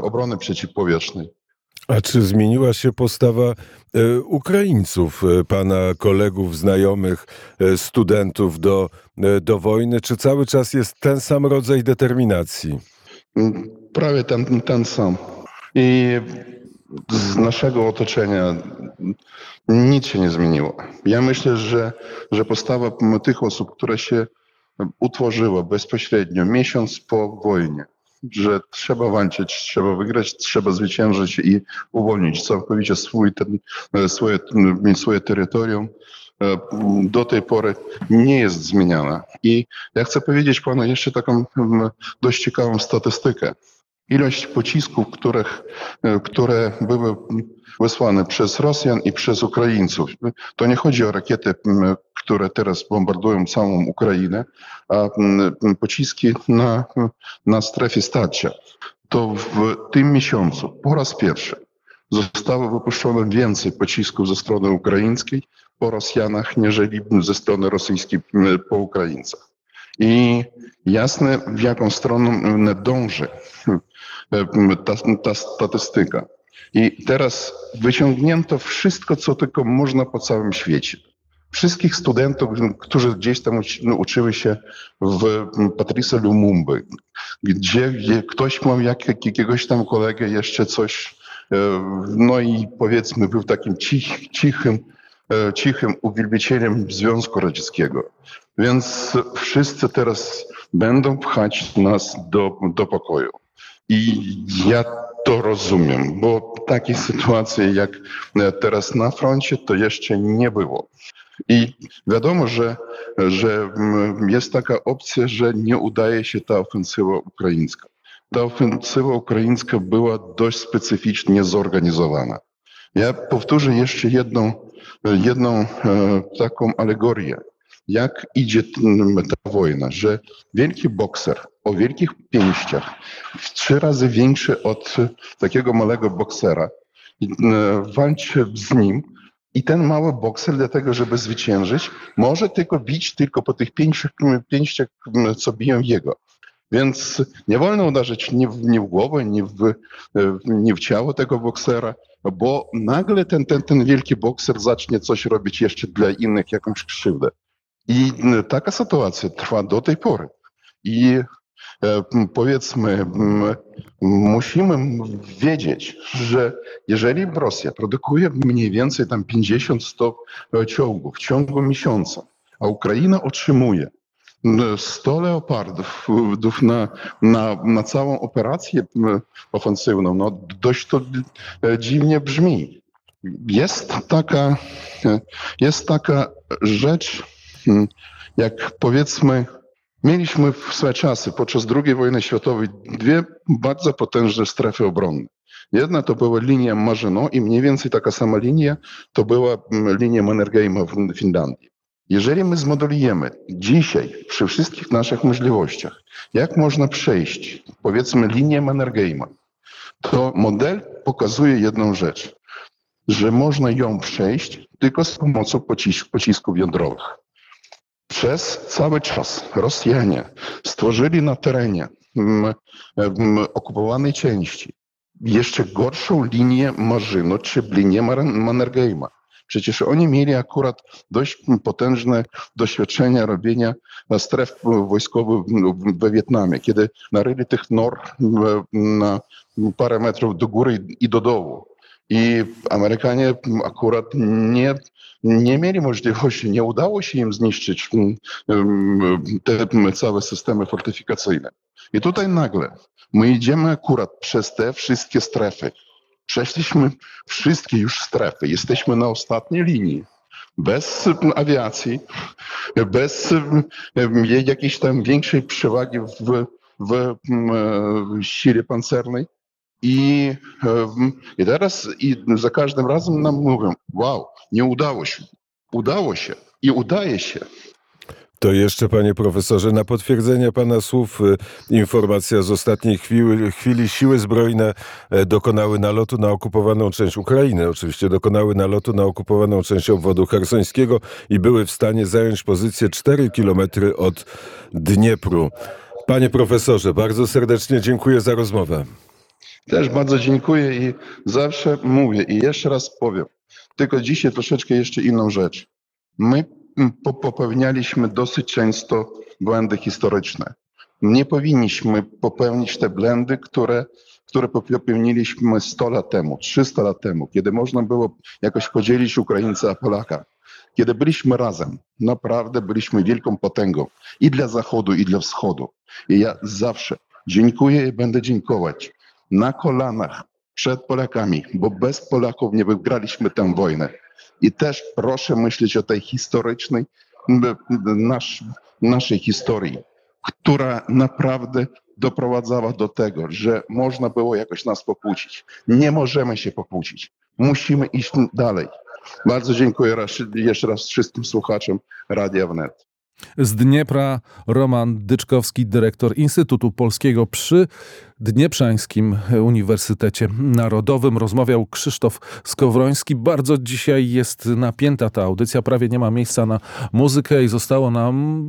obrony przeciwpowietrznej. A czy zmieniła się postawa Ukraińców, pana kolegów, znajomych, studentów do, do wojny? Czy cały czas jest ten sam rodzaj determinacji? Prawie ten, ten sam. I z naszego otoczenia nic się nie zmieniło. Ja myślę, że, że postawa tych osób, która się utworzyła bezpośrednio miesiąc po wojnie, że trzeba walczyć, trzeba wygrać, trzeba zwyciężyć i uwolnić całkowicie swój, ten, swoje, swoje terytorium, do tej pory nie jest zmieniana. I ja chcę powiedzieć panu jeszcze taką dość ciekawą statystykę. Ilość pocisków, których, które były wysłane przez Rosjan i przez Ukraińców. To nie chodzi o rakiety, które teraz bombardują całą Ukrainę, a pociski na, na strefie starcia. To w tym miesiącu po raz pierwszy zostało wypuszczone więcej pocisków ze strony ukraińskiej po Rosjanach, niżeli ze strony rosyjskiej po Ukraińcach. I jasne, w jaką stronę dąży ta, ta statystyka. I teraz wyciągnięto wszystko, co tylko można po całym świecie. Wszystkich studentów, którzy gdzieś tam uczyły się w Patrice Lumumby, gdzie ktoś miał jak, jakiegoś tam kolegę, jeszcze coś, no i powiedzmy był takim cich, cichym, cichym uwielbicielem Związku Radzieckiego. Więc wszyscy teraz będą pchać nas do, do pokoju. I ja to rozumiem, bo takiej sytuacji jak teraz na froncie to jeszcze nie było. I wiadomo, że, że jest taka opcja, że nie udaje się ta ofensywa ukraińska. Ta ofensywa ukraińska była dość specyficznie zorganizowana. Ja powtórzę jeszcze jedną, jedną taką alegorię. Jak idzie ta wojna, że wielki bokser o wielkich pięściach, trzy razy większy od takiego małego boksera, walczy z nim i ten mały bokser do tego, żeby zwyciężyć, może tylko bić tylko po tych pięściach, pięściach co biją jego. Więc nie wolno uderzyć nie w, nie w głowę, nie w, nie w ciało tego boksera, bo nagle ten, ten, ten wielki bokser zacznie coś robić jeszcze dla innych, jakąś krzywdę. I taka sytuacja trwa do tej pory. I powiedzmy, musimy wiedzieć, że jeżeli Rosja produkuje mniej więcej tam pięćdziesiąt do stu ciągów w ciągu miesiąca, a Ukraina otrzymuje sto leopardów na, na, na całą operację ofensywną, no dość to dziwnie brzmi. Jest taka, jest taka rzecz, jak powiedzmy, mieliśmy w swe czasy podczas drugiej wojny światowej dwie bardzo potężne strefy obronne. Jedna to była linia Marzynot i mniej więcej taka sama linia to była linia Mannerheima w Finlandii. Jeżeli my zmodelujemy dzisiaj przy wszystkich naszych możliwościach, jak można przejść, powiedzmy, linię Mannerheima, to model pokazuje jedną rzecz, że można ją przejść tylko z pomocą pocis- pocisków jądrowych. Przez cały czas Rosjanie stworzyli na terenie okupowanej części. Jeszcze gorszą linię Marzyno czy linię Mannerheima. Przecież oni mieli akurat dość potężne doświadczenia robienia stref wojskowych we Wietnamie, kiedy naryli tych nor na parę metrów do góry i do dołu. I Amerykanie akurat nie, nie mieli możliwości, nie udało się im zniszczyć te całe systemy fortyfikacyjne. I tutaj nagle my idziemy akurat przez te wszystkie strefy. Przeszliśmy wszystkie już strefy, jesteśmy na ostatniej linii. Bez awiacji, bez jakiejś tam większej przewagi w, w sile pancernej. I, i teraz i za każdym razem nam mówią, wow, nie udało się, udało się i udaje się. To jeszcze, panie profesorze, na potwierdzenie pana słów informacja z ostatniej chwili, chwili. Siły zbrojne dokonały nalotu na okupowaną część Ukrainy. Oczywiście dokonały nalotu na okupowaną część obwodu chersońskiego i były w stanie zająć pozycję cztery kilometry od Dniepru. Panie profesorze, bardzo serdecznie dziękuję za rozmowę. Też bardzo dziękuję i zawsze mówię i jeszcze raz powiem, tylko dzisiaj troszeczkę jeszcze inną rzecz. My popełnialiśmy dosyć często błędy historyczne. Nie powinniśmy popełnić te błędy, które, które popełniliśmy sto lat temu, trzysta lat temu, kiedy można było jakoś podzielić Ukraińca a Polaka. Kiedy byliśmy razem, naprawdę byliśmy wielką potęgą i dla Zachodu, i dla Wschodu. I ja zawsze dziękuję i będę dziękować. Na kolanach przed Polakami, bo bez Polaków nie wygraliśmy tę wojnę. I też proszę myśleć o tej historycznej, nasz, naszej historii, która naprawdę doprowadzała do tego, że można było jakoś nas pokłócić. Nie możemy się pokłócić. Musimy iść dalej. Bardzo dziękuję raz, jeszcze raz wszystkim słuchaczom Radia Wnet. Z Dniepra Roman Dyczkowski, dyrektor Instytutu Polskiego przy Dnieprzańskim Uniwersytecie Narodowym. Rozmawiał Krzysztof Skowroński. Bardzo dzisiaj jest napięta ta audycja. Prawie nie ma miejsca na muzykę i zostało nam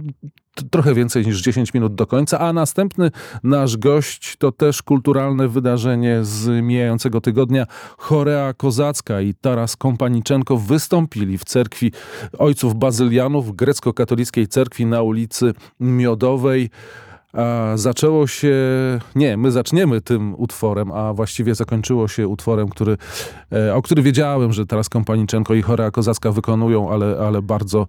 trochę więcej niż dziesięć minut do końca. A następny nasz gość to też kulturalne wydarzenie z mijającego tygodnia. Chora Kozacka i Taras Kompaniczenko wystąpili w cerkwi Ojców Bazylianów, grecko-katolickiej cerkwi na ulicy Miodowej. A zaczęło się, nie, my zaczniemy tym utworem, a właściwie zakończyło się utworem, który, o który wiedziałem, że Taras Kompaniczenko i Chora Kozacka wykonują, ale, ale bardzo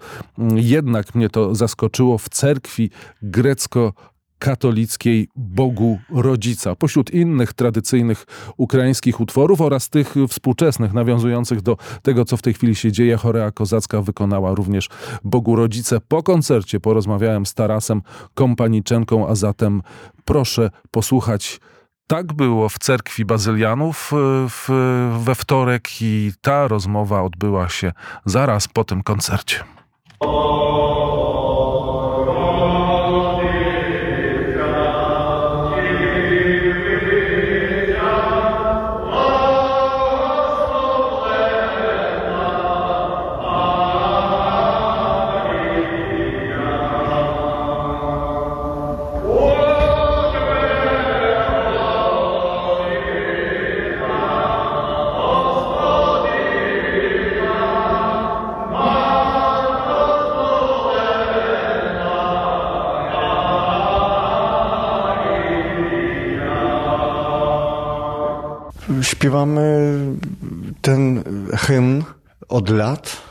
jednak mnie to zaskoczyło w cerkwi grecko-katolickiej Bogu Rodzica. Pośród innych tradycyjnych ukraińskich utworów oraz tych współczesnych, nawiązujących do tego, co w tej chwili się dzieje, Chora Kozacka wykonała również Bogu Rodzice. Po koncercie porozmawiałem z Tarasem Kompaniczenką, a zatem proszę posłuchać. Tak było w cerkwi Bazylianów w, we wtorek i ta rozmowa odbyła się zaraz po tym koncercie. Śpiewamy ten hymn od lat.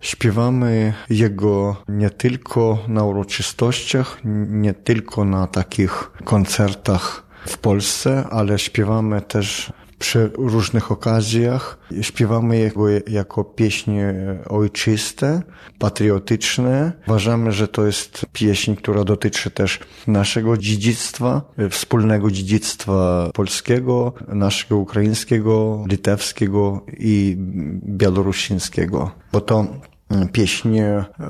Śpiewamy jego nie tylko na uroczystościach, nie tylko na takich koncertach w Polsce, ale śpiewamy też przy różnych okazjach. Śpiewamy jego jako pieśnie ojczyste, patriotyczne. Uważamy, że to jest pieśń, która dotyczy też naszego dziedzictwa, wspólnego dziedzictwa polskiego, naszego ukraińskiego, litewskiego i białorusińskiego. Bo to pieśń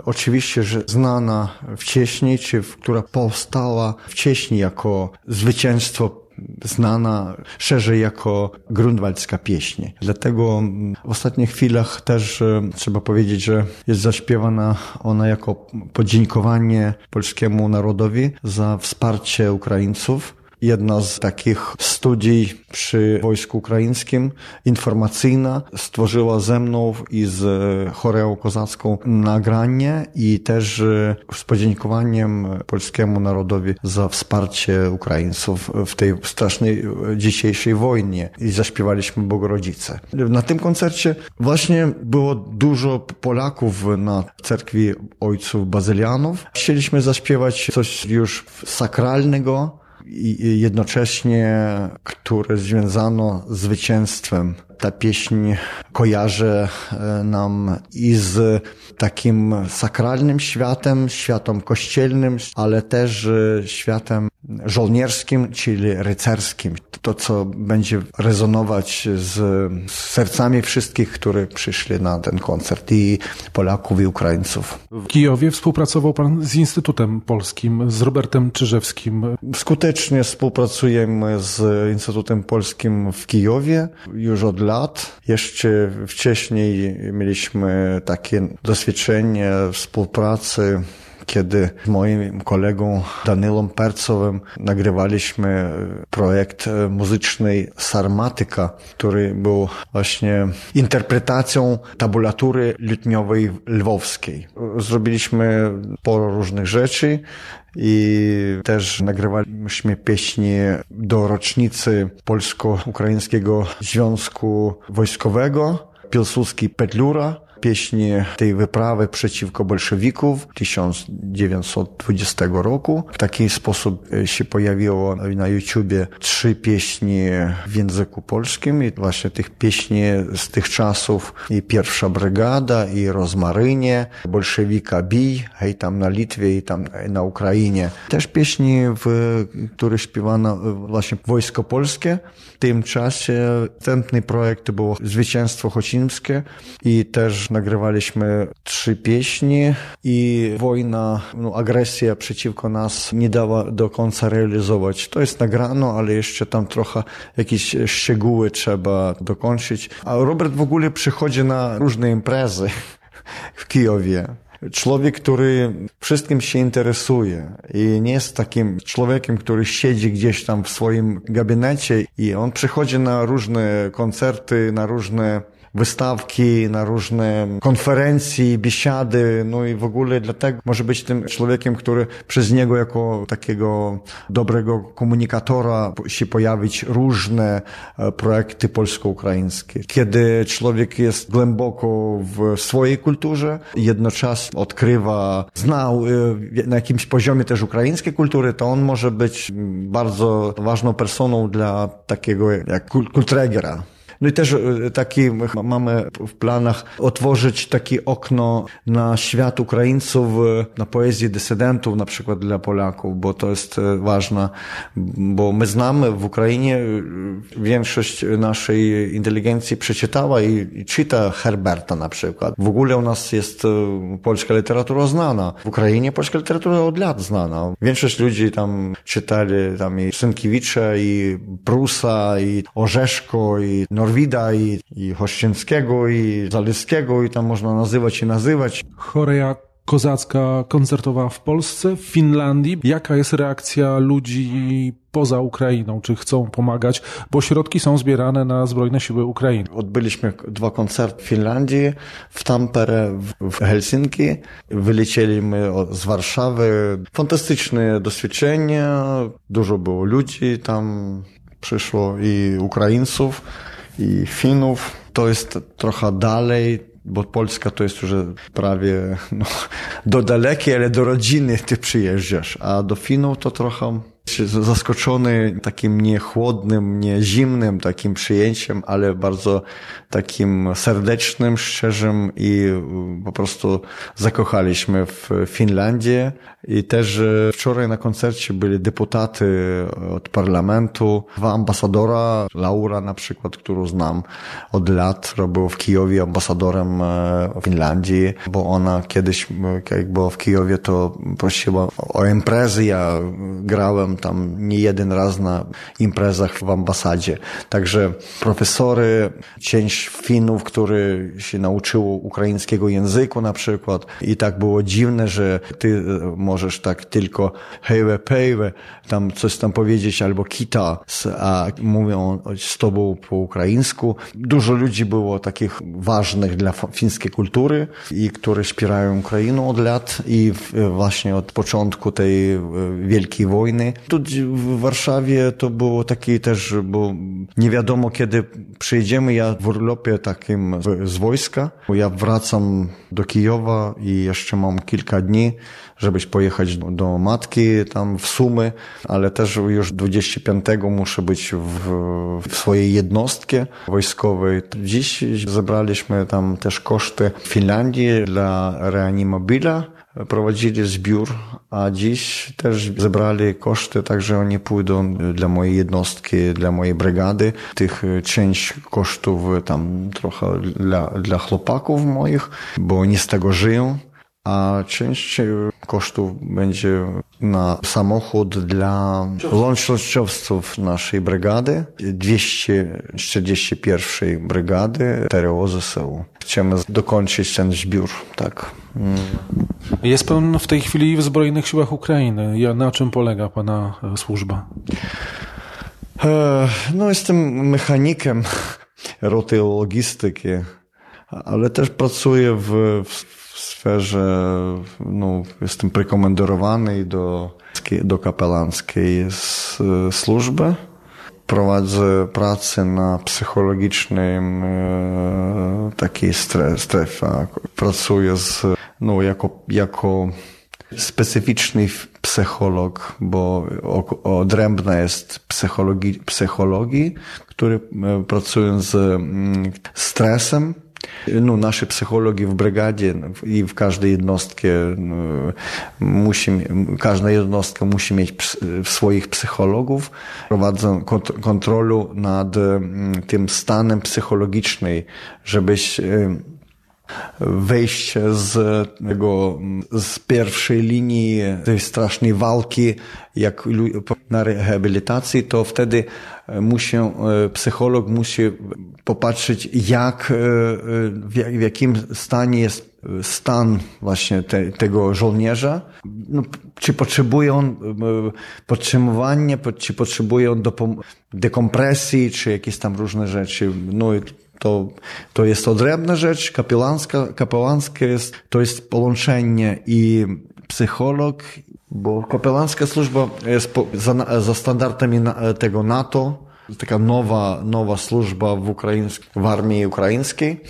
oczywiście, że znana wcześniej, czy która powstała wcześniej jako zwycięstwo, znana szerzej jako grunwaldzka pieśń. Dlatego w ostatnich chwilach też trzeba powiedzieć, że jest zaśpiewana ona jako podziękowanie polskiemu narodowi za wsparcie Ukraińców Jedna z takich studii przy Wojsku Ukraińskim, informacyjna, stworzyła ze mną i z Choreą Kozacką nagranie i też z podziękowaniem polskiemu narodowi za wsparcie Ukraińców w tej strasznej dzisiejszej wojnie i zaśpiewaliśmy Bogorodzice. Na tym koncercie właśnie było dużo Polaków na cerkwi Ojców Bazylianów. Chcieliśmy zaśpiewać coś już sakralnego i jednocześnie, które związano z zwycięstwem. Ta pieśń kojarzy nam i z takim sakralnym światem, światem kościelnym, ale też światem żołnierskim, czyli rycerskim. To, co będzie rezonować z sercami wszystkich, którzy przyszli na ten koncert, i Polaków, i Ukraińców. W Kijowie współpracował Pan z Instytutem Polskim, z Robertem Czyżewskim. Skutecznie współpracujemy z Instytutem Polskim w Kijowie już od lat. Jeszcze wcześniej mieliśmy takie doświadczenie współpracy, kiedy z moim kolegą Danilą Percowem nagrywaliśmy projekt muzyczny Sarmatyka, który był właśnie interpretacją tabulatury lutniowej lwowskiej. Zrobiliśmy sporo różnych rzeczy i też nagrywaliśmy pieśni do rocznicy Polsko-Ukraińskiego Związku Wojskowego, Piłsudski Petlura, pieśni tej wyprawy przeciwko bolszewików tysiąc dziewięćset dwudziestego roku. W taki sposób się pojawiło na YouTubie trzy pieśni w języku polskim i właśnie tych pieśni z tych czasów i Pierwsza Brygada, i Rozmarynie, Bolszewika bij, i tam na Litwie, i tam na Ukrainie. Też pieśni, w których śpiewano właśnie Wojsko Polskie. W tym czasie następny projekt było Zwycięstwo Chocińskie i też nagrywaliśmy trzy pieśni i wojna, no, agresja przeciwko nas nie dała do końca realizować. To jest nagrano, ale jeszcze tam trochę jakieś szczegóły trzeba dokończyć. A Robert w ogóle przychodzi na różne imprezy w Kijowie. Człowiek, który wszystkim się interesuje i nie jest takim człowiekiem, który siedzi gdzieś tam w swoim gabinecie, i on przychodzi na różne koncerty, na różne wystawki, na różne konferencje, biesiady, no i w ogóle dlatego może być tym człowiekiem, który przez niego jako takiego dobrego komunikatora się pojawić różne projekty polsko-ukraińskie. Kiedy człowiek jest głęboko w swojej kulturze, jednocześnie odkrywa, znał na jakimś poziomie też ukraińskie kultury, to on może być bardzo ważną personą dla takiego jak kultregera. No i też taki mamy w planach otworzyć takie okno na świat Ukraińców, na poezję dysydentów, na przykład dla Polaków, bo to jest ważne, bo my znamy w Ukrainie, większość naszej inteligencji przeczytała i, i czyta Herberta na przykład. W ogóle u nas jest polska literatura znana. W Ukrainie polska literatura od lat znana. Większość ludzi tam czytali tam i Sienkiewicza, i Prusa, i Orzeszko, i Norwida, i, i Hościńskiego, i Zaleskiego, i tam można nazywać i nazywać. Chora Kozacka koncertowała w Polsce, w Finlandii. Jaka jest reakcja ludzi poza Ukrainą? Czy chcą pomagać? Bo środki są zbierane na Zbrojne Siły Ukrainy. Odbyliśmy dwa koncerty w Finlandii, w Tampere, w Helsinki. Wylecieliśmy z Warszawy. Fantastyczne doświadczenie. Dużo było ludzi tam. Przyszło i Ukraińców, i Finów. To jest trochę dalej, bo Polska to jest już prawie no, do dalekiej, ale do rodziny ty przyjeżdżasz. A do Finów to trochę zaskoczony takim nie chłodnym, nie zimnym takim przyjęciem, ale bardzo takim serdecznym, szczerzym, i po prostu zakochaliśmy w Finlandii. I też wczoraj na koncercie byli deputaty od parlamentu, dwa ambasadora, Laura na przykład, którą znam od lat, był w Kijowie ambasadorem Finlandii, bo ona kiedyś, jak była w Kijowie, to prosiła o imprezy, ja grałem tam nie jeden raz na imprezach w ambasadzie. Także profesory, część Finów, który się nauczyło ukraińskiego języka na przykład, i tak było dziwne, że ty możesz tak tylko hejwe, pejwe, tam coś tam powiedzieć, albo kita, a mówią z tobą po ukraińsku. Dużo ludzi było takich ważnych dla fińskiej kultury i które wspierają Ukrainę od lat i właśnie od początku tej wielkiej wojny. Tu w Warszawie to było taki też, bo nie wiadomo kiedy przyjedziemy. Ja w urlopie takim z wojska, bo ja wracam do Kijowa i jeszcze mam kilka dni, żeby pojechać do matki tam w Sumy, ale też już dwudziestego piątego muszę być w, w swojej jednostce wojskowej. Dziś zebraliśmy tam też koszty w Finlandii dla Reanimabila, prowadzili zbiór, a dziś też zebrali koszty, także oni pójdą dla mojej jednostki, dla mojej brygady. Tych część kosztów tam trochę dla, dla chłopaków moich, bo oni z tego żyją. A część kosztów będzie na samochód dla łącznościowców naszej brygady, dwieście czterdzieści jeden Brygady T R O Z S U. Chcemy dokończyć ten zbiór, tak. Jest pan w tej chwili w Zbrojnych Siłach Ukrainy. Na czym polega pana służba? E, no jestem mechanikiem roty logistyki, ale też pracuję w, w w sferze, no, jestem prekomendowany do, do kapelanskiej służby. Prowadzę pracę na psychologicznym e, takiej strefie. Pracuję z, no, jako, jako specyficzny psycholog, bo odrębna jest psychologii, psychologii, który pracują z stresem. No, nasze psychologi w brygadzie i w każdej jednostce musi, każda jednostka musi mieć swoich psychologów, prowadzą kontrolę nad tym stanem psychologicznym, żebyś wejście z tego, z pierwszej linii tej strasznej walki, jak na rehabilitacji, to wtedy musi, psycholog musi popatrzeć, jak, w jakim stanie jest stan właśnie te, tego żołnierza. No, czy potrzebuje on podtrzymywania, czy potrzebuje on dopom- dekompresji, czy jakieś tam różne rzeczy. No, To, to jest odrębna rzecz, kapelanska, kapelanskie jest, to jest połączenie i psycholog, bo kapelanska służba jest po, za, za standardami na, tego NATO, taka nowa, nowa służba w, w armii ukraińskiej.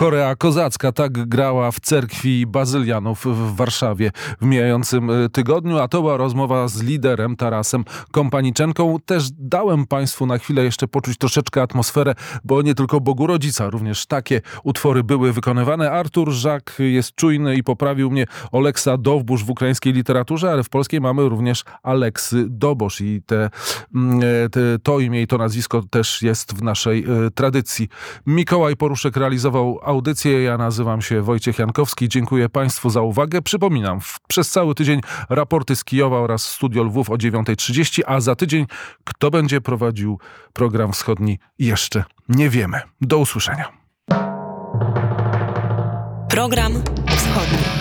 Chora Kozacka tak grała w cerkwi bazylianów w Warszawie w mijającym tygodniu, a to była rozmowa z liderem Tarasem Kompaniczenką. Też dałem Państwu na chwilę jeszcze poczuć troszeczkę atmosferę, bo nie tylko Bogu Rodzica, również takie utwory były wykonywane. Artur Żak jest czujny i poprawił mnie Oleksa Dowbusz w ukraińskiej literaturze, ale w polskiej mamy również Aleksy Dobosz i te, te, to imię i to nazwisko też jest w naszej tradycji. Mikołaj Poruszek realizował audycję. Ja nazywam się Wojciech Jankowski. Dziękuję Państwu za uwagę. Przypominam, w, przez cały tydzień raporty z Kijowa oraz Studio Lwów o dziewiąta trzydzieści, a za tydzień kto będzie prowadził program wschodni jeszcze nie wiemy. Do usłyszenia. Program wschodni.